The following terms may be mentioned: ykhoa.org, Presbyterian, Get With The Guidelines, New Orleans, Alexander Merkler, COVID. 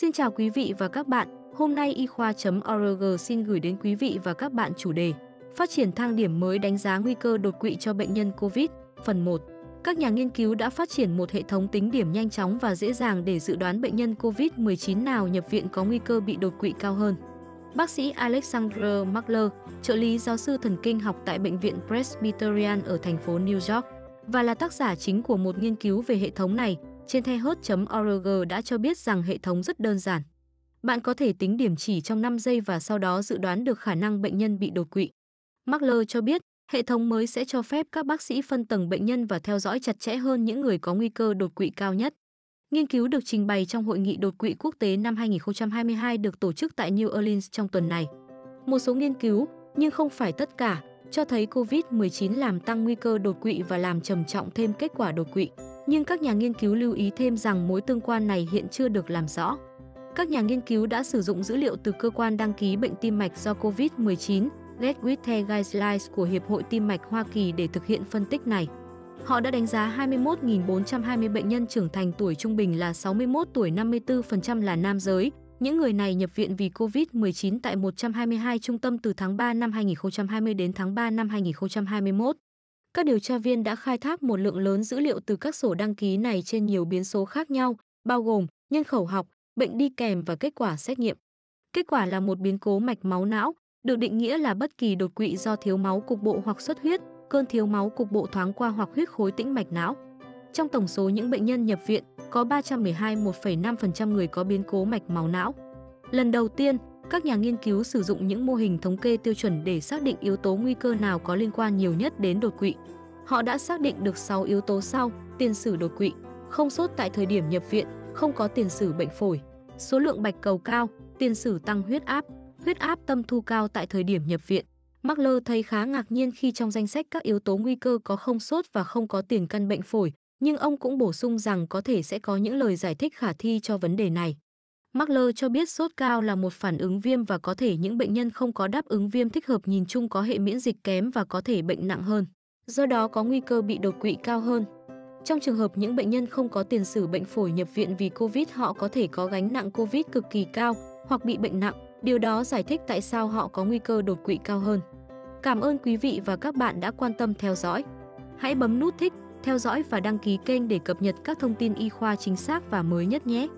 Xin chào quý vị và các bạn, hôm nay ykhoa.org xin gửi đến quý vị và các bạn chủ đề Phát triển thang điểm mới đánh giá nguy cơ đột quỵ cho bệnh nhân COVID, phần 1. Các nhà nghiên cứu đã phát triển một hệ thống tính điểm nhanh chóng và dễ dàng để dự đoán bệnh nhân COVID-19 nào nhập viện có nguy cơ bị đột quỵ cao hơn. Bác sĩ Alexander Merkler, trợ lý giáo sư thần kinh học tại Bệnh viện Presbyterian ở thành phố New York và là tác giả chính của một nghiên cứu về hệ thống này, trên ykhoa.org đã cho biết rằng hệ thống rất đơn giản. Bạn có thể tính điểm chỉ trong 5 giây và sau đó dự đoán được khả năng bệnh nhân bị đột quỵ. Merkler cho biết, hệ thống mới sẽ cho phép các bác sĩ phân tầng bệnh nhân và theo dõi chặt chẽ hơn những người có nguy cơ đột quỵ cao nhất. Nghiên cứu được trình bày trong Hội nghị đột quỵ quốc tế năm 2022 được tổ chức tại New Orleans trong tuần này. Một số nghiên cứu, nhưng không phải tất cả, cho thấy COVID-19 làm tăng nguy cơ đột quỵ và làm trầm trọng thêm kết quả đột quỵ. Nhưng các nhà nghiên cứu lưu ý thêm rằng mối tương quan này hiện chưa được làm rõ. Các nhà nghiên cứu đã sử dụng dữ liệu từ cơ quan đăng ký bệnh tim mạch do COVID-19, Get With The Guidelines của Hiệp hội Tim mạch Hoa Kỳ để thực hiện phân tích này. Họ đã đánh giá 21.420 bệnh nhân trưởng thành tuổi trung bình là 61 tuổi, 54% là nam giới. Những người này nhập viện vì COVID-19 tại 122 trung tâm từ tháng 3 năm 2020 đến tháng 3 năm 2021. Các điều tra viên đã khai thác một lượng lớn dữ liệu từ các sổ đăng ký này trên nhiều biến số khác nhau, bao gồm nhân khẩu học, bệnh đi kèm và kết quả xét nghiệm. Kết quả là một biến cố mạch máu não, được định nghĩa là bất kỳ đột quỵ do thiếu máu cục bộ hoặc xuất huyết, cơn thiếu máu cục bộ thoáng qua hoặc huyết khối tĩnh mạch não. Trong tổng số những bệnh nhân nhập viện, có 312 1,5% người có biến cố mạch máu não. Lần đầu tiên, các nhà nghiên cứu sử dụng những mô hình thống kê tiêu chuẩn để xác định yếu tố nguy cơ nào có liên quan nhiều nhất đến đột quỵ. Họ đã xác định được 6 yếu tố sau: tiền sử đột quỵ, không sốt tại thời điểm nhập viện, không có tiền sử bệnh phổi, số lượng bạch cầu cao, tiền sử tăng huyết áp tâm thu cao tại thời điểm nhập viện. Merkler thấy khá ngạc nhiên khi trong danh sách các yếu tố nguy cơ có không sốt và không có tiền căn bệnh phổi, nhưng ông cũng bổ sung rằng có thể sẽ có những lời giải thích khả thi cho vấn đề này. Merkler cho biết sốt cao là một phản ứng viêm và có thể những bệnh nhân không có đáp ứng viêm thích hợp nhìn chung có hệ miễn dịch kém và có thể bệnh nặng hơn, do đó có nguy cơ bị đột quỵ cao hơn. Trong trường hợp những bệnh nhân không có tiền sử bệnh phổi nhập viện vì COVID, họ có thể có gánh nặng COVID cực kỳ cao hoặc bị bệnh nặng, điều đó giải thích tại sao họ có nguy cơ đột quỵ cao hơn. Cảm ơn quý vị và các bạn đã quan tâm theo dõi. Hãy bấm nút thích, theo dõi và đăng ký kênh để cập nhật các thông tin y khoa chính xác và mới nhất nhé!